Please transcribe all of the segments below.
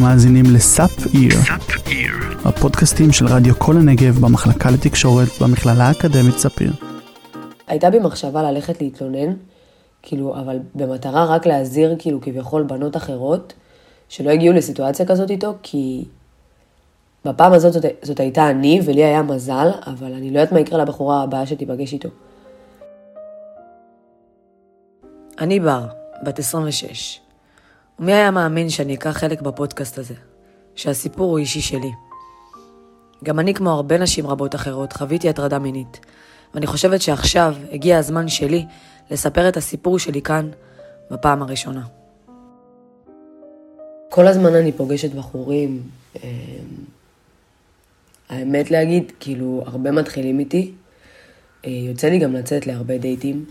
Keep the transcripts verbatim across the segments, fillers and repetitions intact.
אתם מאזינים לסאפ-איר, הפודקאסטים של רדיו כל הנגב במחלקה לתקשורת במכללה האקדמית סאפ-איר. הייתה בי מחשבה ללכת להתלונן, כאילו, אבל במטרה רק להזהיר, כאילו, כביכול בנות אחרות, שלא הגיעו לסיטואציה כזאת איתו, כי בפעם הזאת זאת, זאת הייתה אני, ולי היה מזל, אבל אני לא יודעת מה יקרה לבחורה הבאה שתיפגש איתו. אני בר, בת עשרים ושש. ומי היה מאמין שאני אקח חלק בפודקאסט הזה, שהסיפור הוא אישי שלי. גם אני, כמו הרבה נשים רבות אחרות, חוויתי הטרדה מינית, ואני חושבת שעכשיו הגיע הזמן שלי לספר את הסיפור שלי כאן בפעם הראשונה. כל הזמן אני פוגשת בחורים, האמת להגיד, כאילו, הרבה מתחילים איתי, יוצא לי גם לצאת להרבה דייטים,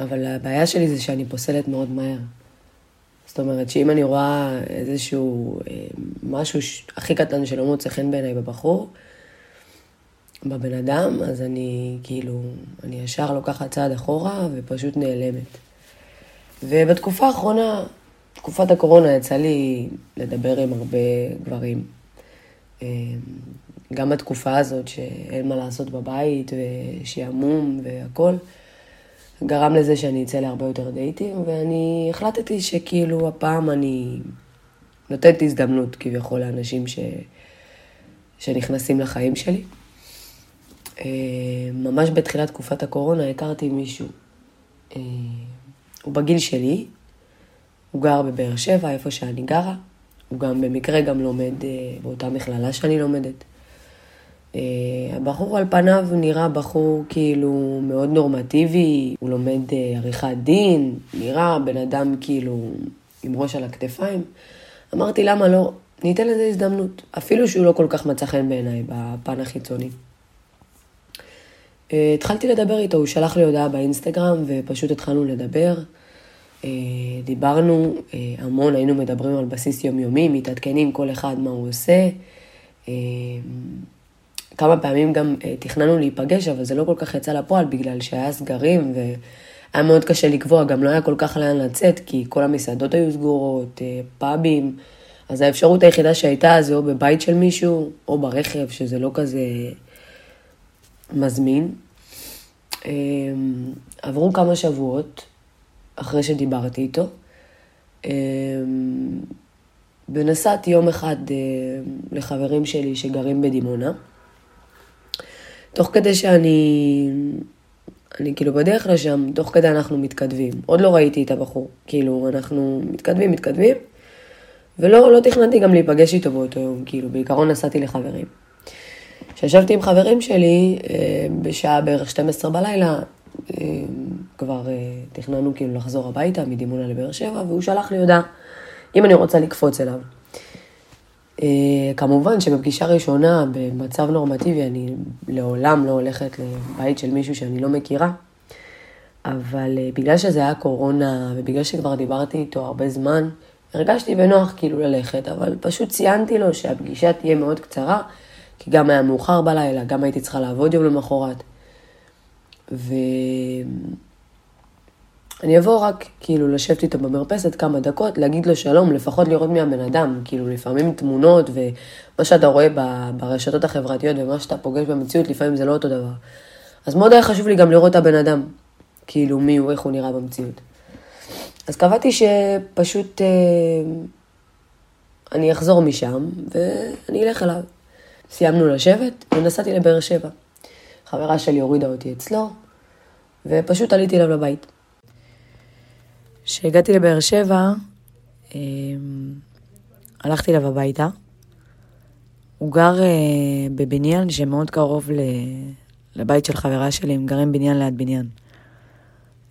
אבל הבעיה שלי זה שאני פוסלת מאוד מהר. זאת אומרת, שאם אני רואה איזשהו משהו הכי קטן שלא מוצא חן בעיניי בבחור, בבן אדם, אז אני כאילו, אני ישר לוקחת צעד אחורה ופשוט נעלמת. ובתקופה האחרונה, תקופת הקורונה, יצא לי לדבר עם הרבה גברים. גם התקופה הזאת שאין מה לעשות בבית ושיעמום והכל, גרם לזה שאני אצא להרבה יותר דייטים, ואני החלטתי שכאילו הפעם אני נותנת הזדמנות כביכול לאנשים ש... שנכנסים לחיים שלי. ממש בתחילת תקופת הקורונה הכרתי מישהו, הוא בגיל שלי, הוא גר בבאר שבע, איפה שאני גרה, הוא גם במקרה גם לומד באותה מכללה שאני לומדת. הבחור על פניו נראה בחור כאילו מאוד נורמטיבי, הוא לומד עריכת דין, נראה בן אדם כאילו עם ראש על הכתפיים. אמרתי, למה לא? ניתן לזה הזדמנות, אפילו שהוא לא כל כך מצא חן בעיניי בפן החיצוני. התחלתי לדבר איתו, הוא שלח לי הודעה באינסטגרם ופשוט התחלנו לדבר. דיברנו המון, היינו מדברים על בסיס יומיומי, מתעדכנים כל אחד מה הוא עושה. כמה פעמים גם תכננו להיפגש, אבל זה לא כל כך יצא לפועל, בגלל שהיה סגרים, והיה מאוד קשה לקבוע, גם לא היה כל כך לאן לצאת, כי כל המסעדות היו סגורות, פאבים, אז האפשרות היחידה שהייתה, זה או בבית של מישהו, או ברכב, שזה לא כזה מזמין. עברו כמה שבועות, אחרי שדיברתי איתו, ונסעתי יום אחד לחברים שלי שגרים בדימונה, תוך כדי שאני, אני כאילו בדרך לשם, תוך כדי אנחנו מתכתבים. עוד לא ראיתי את הבחור, כאילו אנחנו מתכתבים, מתכתבים, ולא, לא תכננתי גם להיפגש איתו באותו יום, כאילו בעיקרון נסעתי לחברים. כשישבתי עם חברים שלי, בשעה בערך שתים עשרה בלילה, כבר תכננו כאילו לחזור הביתה מדימונה לבאר שבע, והוא שלח לי הודעה, אם אני רוצה לקפוץ אליו. כמובן שבפגישה ראשונה, במצב נורמטיבי, אני לעולם לא הולכת לבית של מישהו שאני לא מכירה, אבל בגלל שזה היה קורונה, ובגלל שכבר דיברתי איתו הרבה זמן, הרגשתי בנוח כאילו ללכת, אבל פשוט ציינתי לו שהפגישה תהיה מאוד קצרה, כי גם היה מאוחר בלילה, גם הייתי צריכה לעבוד יום למחרת, ואני אבוא רק כאילו לשבת איתו במרפסת כמה דקות, להגיד לו שלום, לפחות לראות מי הבן אדם, כאילו לפעמים תמונות ומה שאתה רואה ברשתות החברתיות ומה שאתה פוגש במציאות, לפעמים זה לא אותו דבר. אז מאוד היה חשוב לי גם לראות את הבן אדם, כאילו מי הוא, איך הוא נראה במציאות. אז קבעתי שפשוט אה, אני אחזור משם ואני אלך אליו. סיימנו לשבת ונסעתי לבאר שבע. חברה שלי הורידה אותי אצלו, ופשוט עליתי אליו לבית. כשהגעתי לבאר שבע, אה, הלכתי אליו הביתה. הוא גר אה, בבניין שמאוד קרוב ל... לבית של חברה שלי, הם גרים בניין ליד בניין.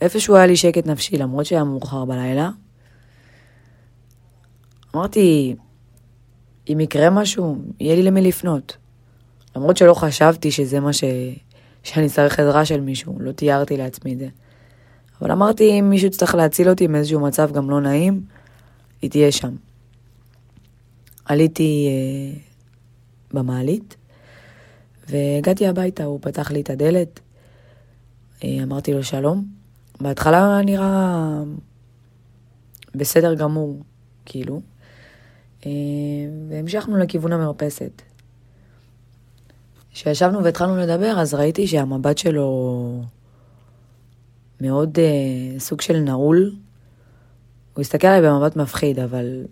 איפשהו היה לי שקט נפשי, למרות שהיה מאוחר בלילה. אמרתי, אם יקרה משהו, יהיה לי למי לפנות. למרות שלא חשבתי שזה מה ש... שאני צריך עזרה של מישהו, לא תיארתי לעצמי את זה. אבל אמרתי, אם מישהו צריך להציל אותי מאיזשהו מצב גם לא נעים, היא תהיה שם. עליתי אה, במעלית, והגעתי הביתה, הוא פתח לי את הדלת, אה, אמרתי לו שלום. בהתחלה נראה בסדר גמור, כאילו. והמשכנו לכיוון המרפסת. כשישבנו והתחלנו לדבר, אז ראיתי שהמבט שלו מאוד אה, סוג של נעול. הוא הסתכל עליי במבט מפחיד, אבל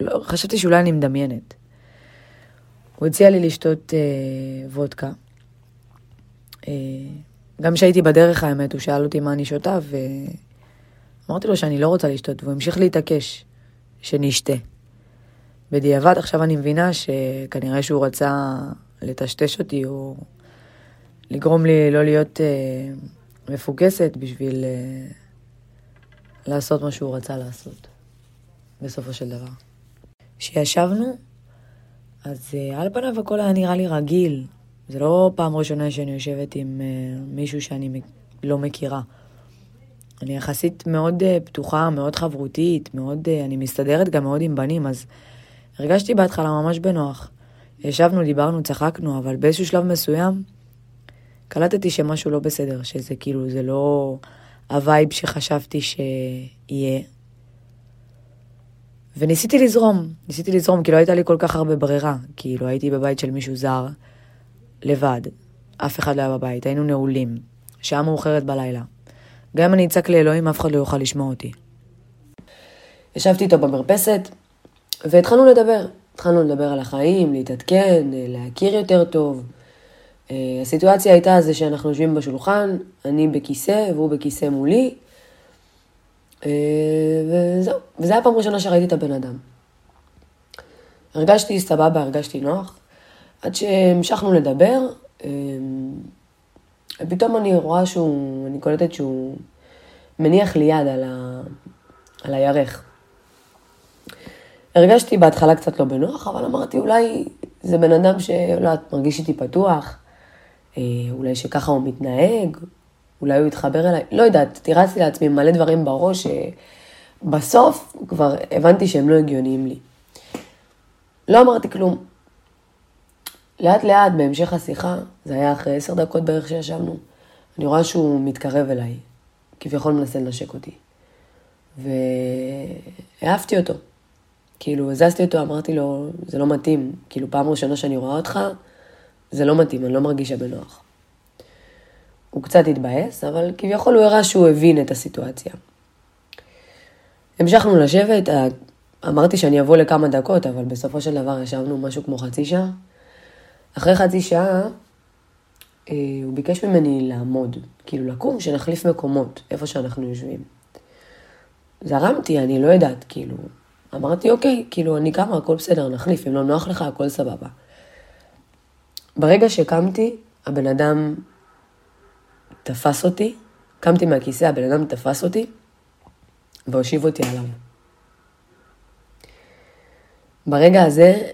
לא, חשבתי שאולי אני מדמיינת. הוא הציע לי לשתות אה, וודקה. אה, גם כשהייתי בדרך האמת, הוא שאל אותי מה אני שותה, ואמרתי לו שאני לא רוצה לשתות, והוא המשיך להתעקש שאני אשתה. בדיעבד, עכשיו אני מבינה שכנראה שהוא רצה לטשטש אותי, או לגרום לי לא להיות אה, מפוקסת בשביל אה, לעשות מה שהוא רצה לעשות, בסופו של דבר. כשישבנו, אז אה, על פניו הכל היה נראה לי רגיל. זה לא פעם ראשונה שאני יושבת עם אה, מישהו שאני מק... לא מכירה. אני יחסית מאוד אה, פתוחה, מאוד חברותית, מאוד, אה, אני מסתדרת גם מאוד עם בנים, אז הרגשתי בהתחלה ממש בנוח. ישבנו, דיברנו, צחקנו, אבל באיזשהו שלב מסוים קלטתי שמשהו לא בסדר, שזה כאילו, זה לא הווייב שחשבתי שיהיה. וניסיתי לזרום, ניסיתי לזרום, כי לא הייתה לי כל כך הרבה ברירה, כאילו הייתי בבית של מישהו זר, לבד, אף אחד לא היה בבית, היינו נעולים, שעה מאוחרת בלילה. גם אם אני אצעק לאלוהים, אף אחד לא יוכל לשמוע אותי. ישבתי איתו במרפסת, והתחלנו לדבר. התחלנו לדבר על החיים, להתעדכן, להכיר יותר טוב. הסיטואציה הייתה זה שאנחנו יושבים בשולחן, אני בכיסא והוא בכיסא מולי, וזהו. וזה היה פעם ראשונה שראיתי את הבן אדם. הרגשתי סבבה, הרגשתי נוח, עד שהמשכנו לדבר, פתאום אני רואה שהוא, אני קולטת שהוא מניח לי יד על, ה, על הירך. הרגשתי בהתחלה קצת לא בנוח, אבל אמרתי, אולי זה בן אדם שאולי את מרגיש איתי פתוח, אולי שככה הוא מתנהג, אולי הוא יתחבר אליי, לא יודעת, תירצתי לעצמי מלא דברים בראש, שבסוף כבר הבנתי שהם לא הגיוניים לי. לא אמרתי כלום. לאט לאט, בהמשך השיחה, זה היה אחרי עשר דקות בערך שישבנו, אני רואה שהוא מתקרב אליי, כביכול מנסה לנשק אותי. והעפתי אותו. כאילו, הזזתי אותו, אמרתי לו, זה לא מתאים. כאילו, פעם ראשונה שאני רואה אותך, זה לא מתאים, אני לא מרגישה בנוח. הוא קצת התבאס, אבל כביכול הוא הראה שהוא הבין את הסיטואציה. המשכנו לשבת, אמרתי שאני אבוא לכמה דקות, אבל בסופו של דבר ישבנו משהו כמו חצי שעה. אחרי חצי שעה, הוא ביקש ממני לעמוד, כאילו לקום, שנחליף מקומות, איפה שאנחנו יושבים. זרמתי, אני לא יודעת, כאילו... אמרתי, אוקיי, כאילו, אני קמה, הכל בסדר, נחליף, אם לא נוח לך, הכל סבבה. ברגע שקמתי, הבן אדם תפס אותי, קמתי מהכיסא, הבן אדם תפס אותי, והושיב אותי עליו. ברגע הזה,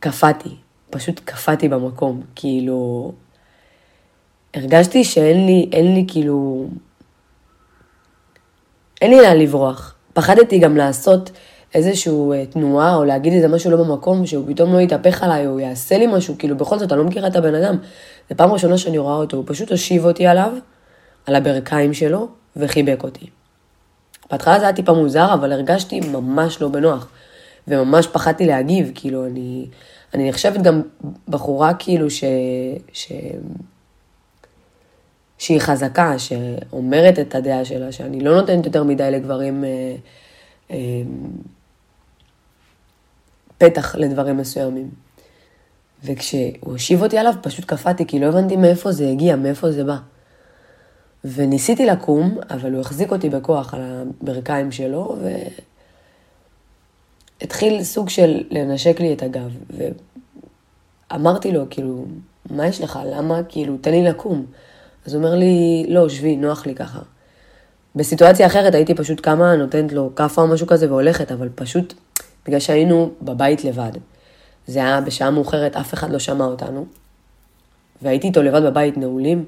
קפאתי, פשוט קפאתי במקום, כאילו, הרגשתי שאין לי, אין לי, כאילו, אין לי לה לברוח. פחדתי גם לעשות איזשהו תנועה, או להגיד איזה משהו לא במקום, שהוא פתאום לא יתהפך עליי, או יעשה לי משהו, כאילו בכל זאת, אני לא מכירה את הבן אדם. זה פעם ראשונה שאני רואה אותו, הוא פשוט הושיב אותי עליו, על הברכיים שלו, וחיבק אותי. בהתחלה זה היה טיפה מוזר, אבל הרגשתי ממש לא בנוח, וממש פחדתי להגיב, כאילו אני, אני נחשבת גם בחורה כאילו ש... ש... שהיא חזקה, שאומרת את הדעה שלה, שאני לא נותנת יותר מדי לגברים, אה, אה, פתח לדברים מסוימים. וכשהוא השיב אותי עליו, פשוט קפאתי, כי לא הבנתי מאיפה זה הגיע, מאיפה זה בא. וניסיתי לקום, אבל הוא החזיק אותי בכוח על הברכיים שלו, והתחיל סוג של לנשק לי את הגב. ואמרתי לו, כאילו, מה יש לך? למה? כאילו, תן לי לקום. אז הוא אומר לי, לא, שבי, נוח לי ככה. בסיטואציה אחרת הייתי פשוט קמה, נותנת לו קפה או משהו כזה והולכת, אבל פשוט בגלל שהיינו בבית לבד. זה היה בשעה מאוחרת, אף אחד לא שמע אותנו. והייתי איתו לבד בבית נעולים.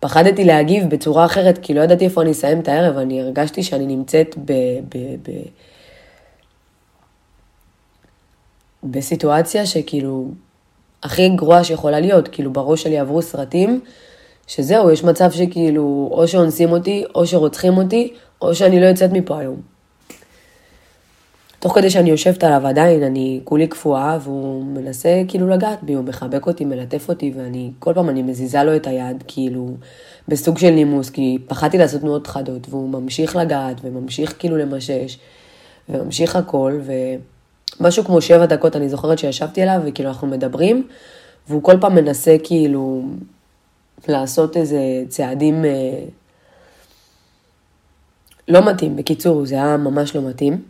פחדתי להגיב בצורה אחרת, כי לא ידעתי איפה אני אסיים את הערב, אני הרגשתי שאני נמצאת ב... ב... ב... בסיטואציה שכאילו הכי גרועה שיכולה להיות, כאילו בראש שלי עברו סרטים, שזהו, יש מצב שכאילו, או שאונסים אותי, או שרוצחים אותי, או שאני לא יוצאת מפה היום. תוך כדי שאני יושבת עליו עדיין, אני כולי קפואה, והוא מנסה כאילו לגעת בי, הוא מחבק אותי, מלטף אותי, ואני, כל פעם אני מזיזה לו את היד, כאילו, בסוג של נימוס, כי פחדתי לעשות תנועות חדות, והוא ממשיך לגעת, וממשיך כאילו למשש, וממשיך הכל, ומשהו כמו שבע דקות, אני זוכרת שישבתי אליו, וכאילו אנחנו מדברים, והוא כל פעם מנסה כאילו לעשות איזה צעדים אה, לא מתאים, בקיצור, זה היה ממש לא מתאים,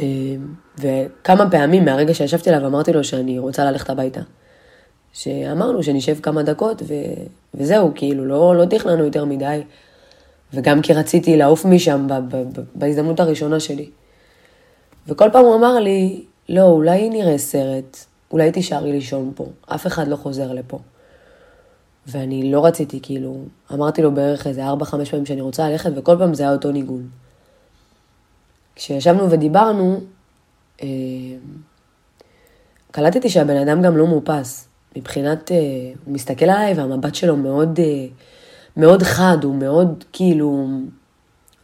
אה, וכמה פעמים מהרגע שישבתי אליו אמרתי לו שאני רוצה ללכת הביתה, שאמרנו שנשב כמה דקות ו... וזהו, כאילו לא, לא תכננו יותר מדי, וגם כי רציתי לעוף משם ב- ב- ב- בהזדמנות הראשונה שלי. וכל פעם הוא אמר לי, לא, אולי נראה סרט, אולי תישארי לישון פה, אף אחד לא חוזר לפה. ואני לא רציתי, כאילו, אמרתי לו בערך איזה ארבע, חמש פעמים שאני רוצה ללכת, וכל פעם זה היה אותו ניגון. כשישבנו ודיברנו, אה, קלטתי שהבן אדם גם לא מאופס. מבחינת, אה, הוא מסתכל עליי, והמבט שלו מאוד, אה, מאוד חד, הוא מאוד, כאילו,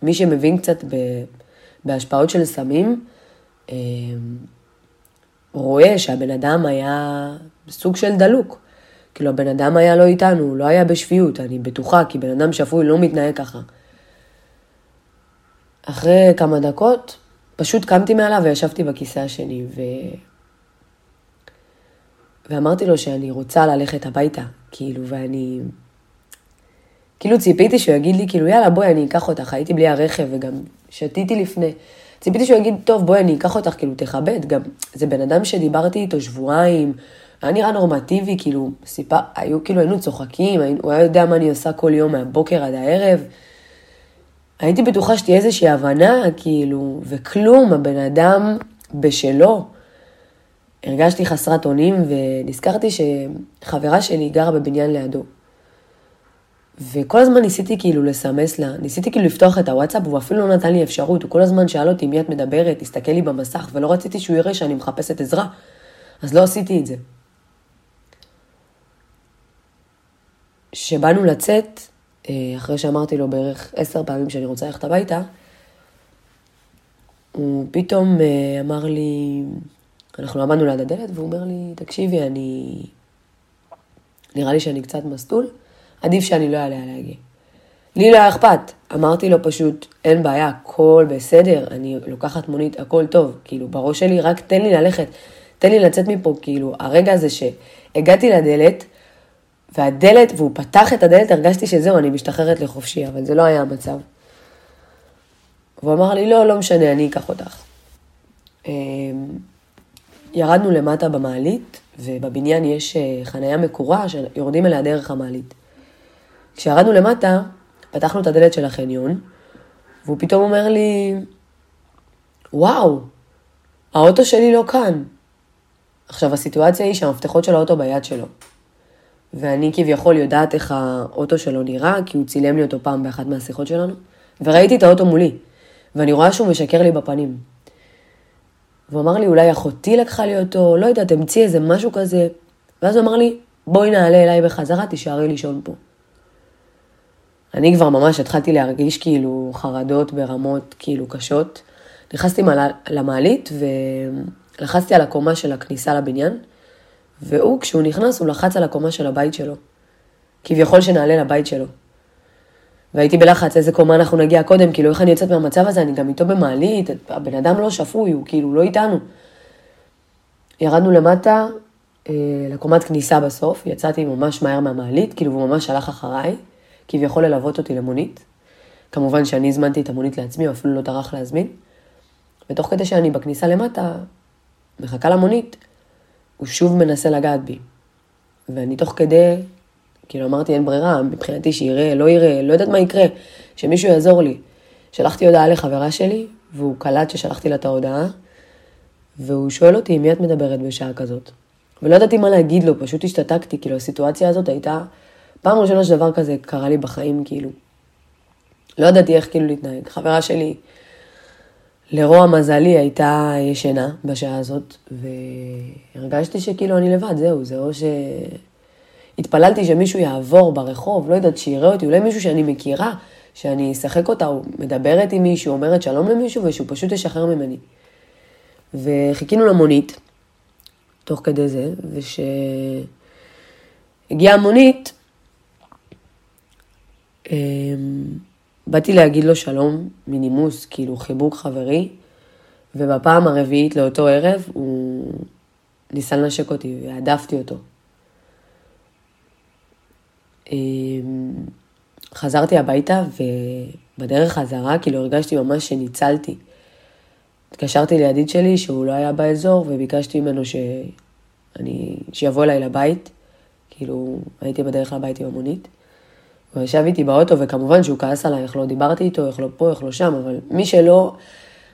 מי שמבין קצת ב, בהשפעות של סמים, אה, רואה שהבן אדם היה סוג של דלוק. כאילו, הבן אדם היה לא איתנו, הוא לא היה בשפיות, אני בטוחה, כי בן אדם שפוי לא מתנהג ככה. אחרי כמה דקות, פשוט קמתי מעליו וישבתי בכיסא השני, ו... ואמרתי לו שאני רוצה ללכת הביתה, כאילו, ואני... כאילו, ציפיתי שהוא יגיד לי, כאילו, יאללה, בואי, אני אקח אותך, הייתי בלי הרכב, וגם שתיתי לפני. ציפיתי שהוא יגיד, טוב, בואי, אני אקח אותך, כאילו, תכבד. גם זה בן אדם שדיברתי איתו שבועיים, היה נראה נורמטיבי, כאילו, סיפה, היו, כאילו, היינו צוחקים, הוא היה יודע מה אני עושה כל יום, מהבוקר עד הערב. הייתי בטוחה שתהיה איזושהי הבנה, כאילו, וכלום, הבן אדם בשלו. הרגשתי חסרת אונים, ונזכרתי שחברה שלי גרה בבניין לידו. וכל הזמן ניסיתי כאילו לסמס לה, ניסיתי כאילו לפתוח את הוואטסאפ, והוא אפילו לא נתן לי אפשרות, הוא כל הזמן שאל אותי מי את מדברת, הסתכל לי במסך, ולא רציתי שהוא יראה שאני מחפשת עזרה, אז לא עשיתי את זה. שבאנו לצאת, אחרי שאמרתי לו בערך עשר פעמים שאני רוצה ללכת הביתה, הוא פתאום אמר לי, אנחנו עמדנו ליד הדלת, והוא אומר לי, תקשיבי, אני... נראה לי שאני קצת מסטול, עדיף שאני לא אעלה להגיע. לי לא היה אכפת, אמרתי לו פשוט, אין בעיה, הכל בסדר, אני לוקחת מונית, הכל טוב, כאילו, בראש שלי, רק תן לי ללכת, תן לי לצאת מפה, כאילו, הרגע הזה שהגעתי לדלת, והדלת, והוא פתח את הדלת, הרגשתי שזהו, אני משתחררת לחופשי, אבל זה לא היה המצב. והוא אמר לי, לא, לא משנה, אני אקח אותך. ירדנו למטה במעלית, ובבניין יש חניה מקורה, שיורדים אליה דרך המעלית. כשירדנו למטה, פתחנו את הדלת של החניון, והוא פתאום אומר לי, וואו, האוטו שלי לא כאן. עכשיו, הסיטואציה היא שהמפתחות של האוטו ביד שלו. ואני כביכול יודעת איך האוטו שלו נראה, כי הוא צילם לי אותו פעם באחת מהשיחות שלנו, וראיתי את האוטו מולי, ואני רואה שהוא משקר לי בפנים. והוא אמר לי, אולי אחותי לקחה לי אותו, לא יודעת, המציא איזה משהו כזה, ואז הוא אמר לי, בואי נעלה אליי בחזרה, תישארי לישון פה. אני כבר ממש התחלתי להרגיש כאילו חרדות ברמות כאילו קשות, נכנסתי למעלית ולחצתי על הקומה של הכניסה לבניין, והוא, כשהוא נכנס, הוא לחץ על הקומה של הבית שלו. כביכול שנעלה לבית שלו. והייתי בלחץ, איזה קומה אנחנו נגיע קודם, כאילו איך אני יוצאת מהמצב הזה, אני גם איתו במעלית, הבן אדם לא שפוי, הוא כאילו לא איתנו. ירדנו למטה, אה, לקומת כניסה בסוף, יצאתי ממש מהר מהמעלית, כאילו הוא ממש הלך אחריי, כביכול ללוות אותי למונית. כמובן שאני הזמנתי את המונית לעצמי, אפילו לא טרח להזמין. ותוך כדי שאני בכניסה למטה, מחכה למונית, הוא שוב מנסה לגעת בי, ואני תוך כדי, כאילו אמרתי, אין ברירה, מבחינתי שיראה, לא יראה, לא יודעת מה יקרה, שמישהו יעזור לי. שלחתי הודעה לחברה שלי, והוא קלט ששלחתי לה את ההודעה, והוא שואל אותי, מי את מדברת בשעה כזאת? ולא ידעתי מה להגיד לו, פשוט השתתקתי, כאילו הסיטואציה הזאת הייתה, פעם ראשונה שדבר כזה קרה לי בחיים, כאילו, לא ידעתי איך כאילו להתנהג. חברה שלי, לרוע מזלי, הייתה ישנה בשעה הזאת, והרגשתי שכאילו אני לבד, זהו, זה או שהתפללתי שמישהו יעבור ברחוב, לא יודעת, שיראה אותי, אולי מישהו שאני מכירה, שאני אשחק אותה, מדברת עם מישהו, אומרת שלום למישהו, ושהוא פשוט ישחרר ממני. וחיכינו למונית, תוך כדי זה, ושהגיעה המונית, באתי להגיד לו שלום, מינימוס, כאילו חיבוק חברי, ובפעם הרביעית לאותו ערב, הוא ניסה לנשק אותי, והעדפתי אותו. חזרתי הביתה, ובדרך חזרה, כאילו הרגשתי ממש שניצלתי. התקשרתי לידיד שלי שהוא לא היה באזור, וביקשתי ממנו שאני, שיבוא אליי לבית, כאילו הייתי בדרך לבית עם המונית, הוא ישב איתי באוטו, וכמובן שהוא כעס עליי, איך לא דיברתי איתו, איך לא פה, איך לא שם, אבל מי שלא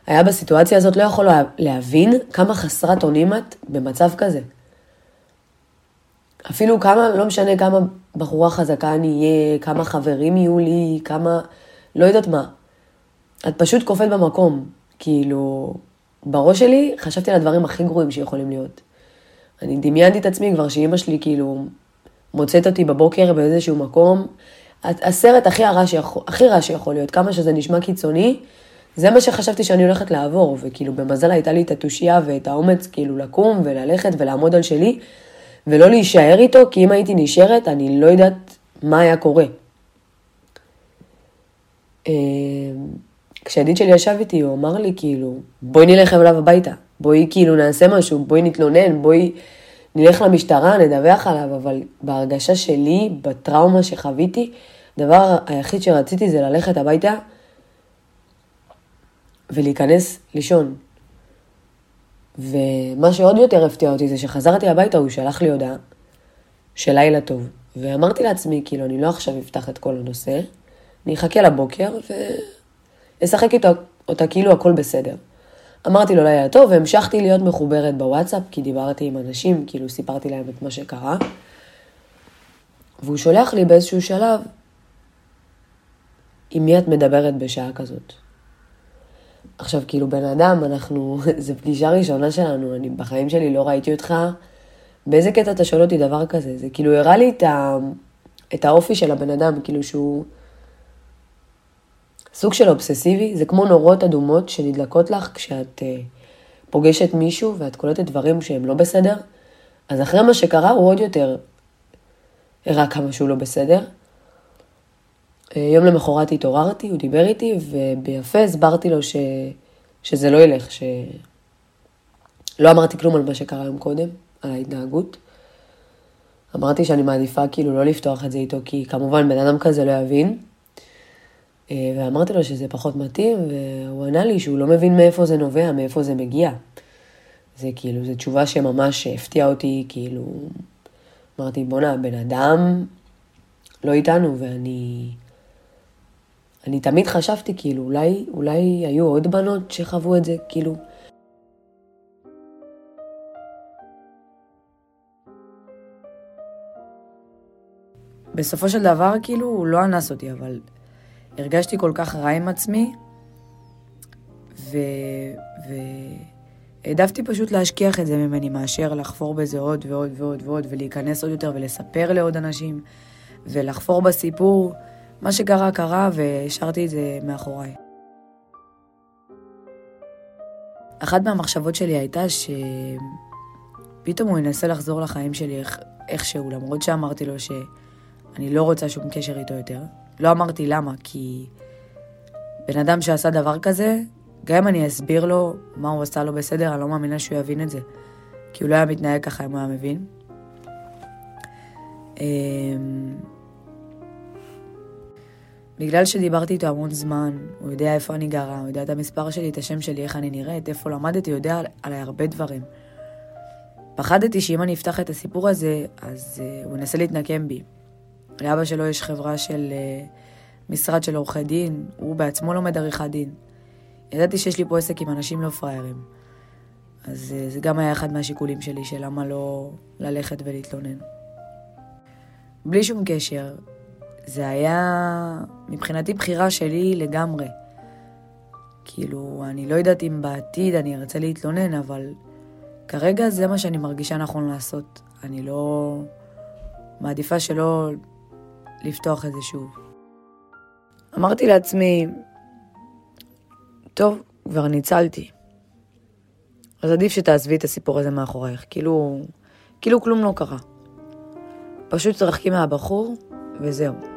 היה בסיטואציה הזאת לא יכול להבין כמה חסרת אונים את במצב כזה. אפילו כמה, לא משנה כמה בחורה חזקה אני אהיה, כמה חברים יהיו לי, כמה, לא יודעת מה. את פשוט קופאת במקום, כאילו, בראש שלי חשבתי על הדברים הכי גרועים שיכולים להיות. אני דמיינתי את עצמי כבר שאימא שלי כאילו מוצאת אותי בבוקר באיזשהו מקום. הסרט הכי רע שיכול, הכי רע שיכול להיות, כמה שזה נשמע קיצוני, זה מה שחשבתי שאני הולכת לעבור, וכאילו במזל הייתה לי את התושייה ואת האומץ כאילו לקום וללכת ולעמוד על שלי, ולא להישאר איתו, כי אם הייתי נשארת, אני לא יודעת מה היה קורה. כשהידיד שלי ישב איתי, הוא אמר לי כאילו, בואי נלך אליו הביתה, בואי כאילו נעשה משהו, בואי נתלונן, בואי נלך למשטרה, נדווח עליו, אבל בהרגשה שלי, בטראומה שחוויתי, הדבר היחיד שרציתי זה ללכת הביתה, ולהיכנס לישון. ומה שעוד יותר הפתיע אותי זה שחזרתי הביתה, הוא שלח לי הודעה של לילה טוב. ואמרתי לעצמי, כאילו, אני לא עכשיו אפתח את כל הנושא, אני אחכה לבוקר ואשחק איתו, אותה כאילו הכל בסדר. אמרתי לו לילה טוב, והמשכתי להיות מחוברת בוואטסאפ, כי דיברתי עם אנשים, כאילו סיפרתי להם את מה שקרה. והוא שולח לי באיזשהו שלב, עם מי את מדברת בשעה כזאת? עכשיו, כאילו, בן אדם, אנחנו, זו פגישה ראשונה שלנו, אני בחיים שלי לא ראיתי אותך, באיזה קטע אתה שואל אותי דבר כזה, זה כאילו הראה לי את, ה, את האופי של הבן אדם, כאילו שהוא סוג של אובססיבי, זה כמו נורות אדומות שנדלקות לך כשאת אה, פוגשת מישהו ואת קולטת דברים שהם לא בסדר, אז אחרי מה שקרה הוא עוד יותר הראה כמה שהוא לא בסדר, יום למחרת התעוררתי, הוא דיבר איתי, וביפה הסברתי לו ש... שזה לא ילך, שלא אמרתי כלום על מה שקרה יום קודם, על ההתנהגות. אמרתי שאני מעדיפה כאילו לא לפתוח את זה איתו, כי כמובן בן אדם כזה לא יבין. ואמרתי לו שזה פחות מתאים, והוא ענה לי שהוא לא מבין מאיפה זה נובע, מאיפה זה מגיע. זה כאילו, זו תשובה שממש הפתיעה אותי, כאילו, אמרתי, בונה, בן אדם לא איתנו, ואני... אני תמיד חשבתי, כאילו, אולי, אולי היו עוד בנות שחוו את זה, כאילו. בסופו של דבר, כאילו, הוא לא אנס אותי, אבל הרגשתי כל כך רע עם עצמי, ו... ו... העדפתי פשוט להשכיח את זה ממני, מאשר לחפור בזה עוד ועוד ועוד ועוד, ולהיכנס עוד יותר ולספר לעוד אנשים, ולחפור בסיפור. מה שקרה קרה, והשארתי את זה מאחוריי. אחת מהמחשבות שלי הייתה שפתאום הוא ינסה לחזור לחיים שלי איכשהו, למרות שאמרתי לו שאני לא רוצה שום קשר איתו יותר. לא אמרתי למה, כי בן אדם שעשה דבר כזה, גם אם אני אסביר לו מה הוא עשה לו בסדר, אני לא מאמינה שהוא יבין את זה, כי הוא לא היה מתנהג ככה אם הוא היה מבין. בגלל שדיברתי איתו המון זמן, הוא יודע איפה אני גרה, הוא יודע את המספר שלי, את השם שלי, איך אני נראית, איפה למדתי, הוא יודע עליי הרבה דברים. פחדתי שאם אני אפתח את הסיפור הזה, אז uh, הוא ינסה להתנקם בי. לאבא שלו יש חברה של uh, משרד של עורכי דין, הוא בעצמו לומד עריכת דין. ידעתי שיש לי פה עסק עם אנשים לא פריירים. אז uh, זה גם היה אחד מהשיקולים שלי, של למה לא ללכת ולהתלונן. בלי שום קשר, זה היה מבחינתי בחירה שלי לגמרי. כאילו, אני לא יודעת אם בעתיד אני ארצה להתלונן, אבל כרגע זה מה שאני מרגישה נכון לעשות. אני לא... מעדיפה שלא לפתוח את זה שוב. אמרתי לעצמי, טוב, כבר ניצלתי. אז עדיף שתעזבי את הסיפור הזה מאחוריך, כאילו, כאילו כלום לא קרה. פשוט תרחקי מהבחור, וזהו.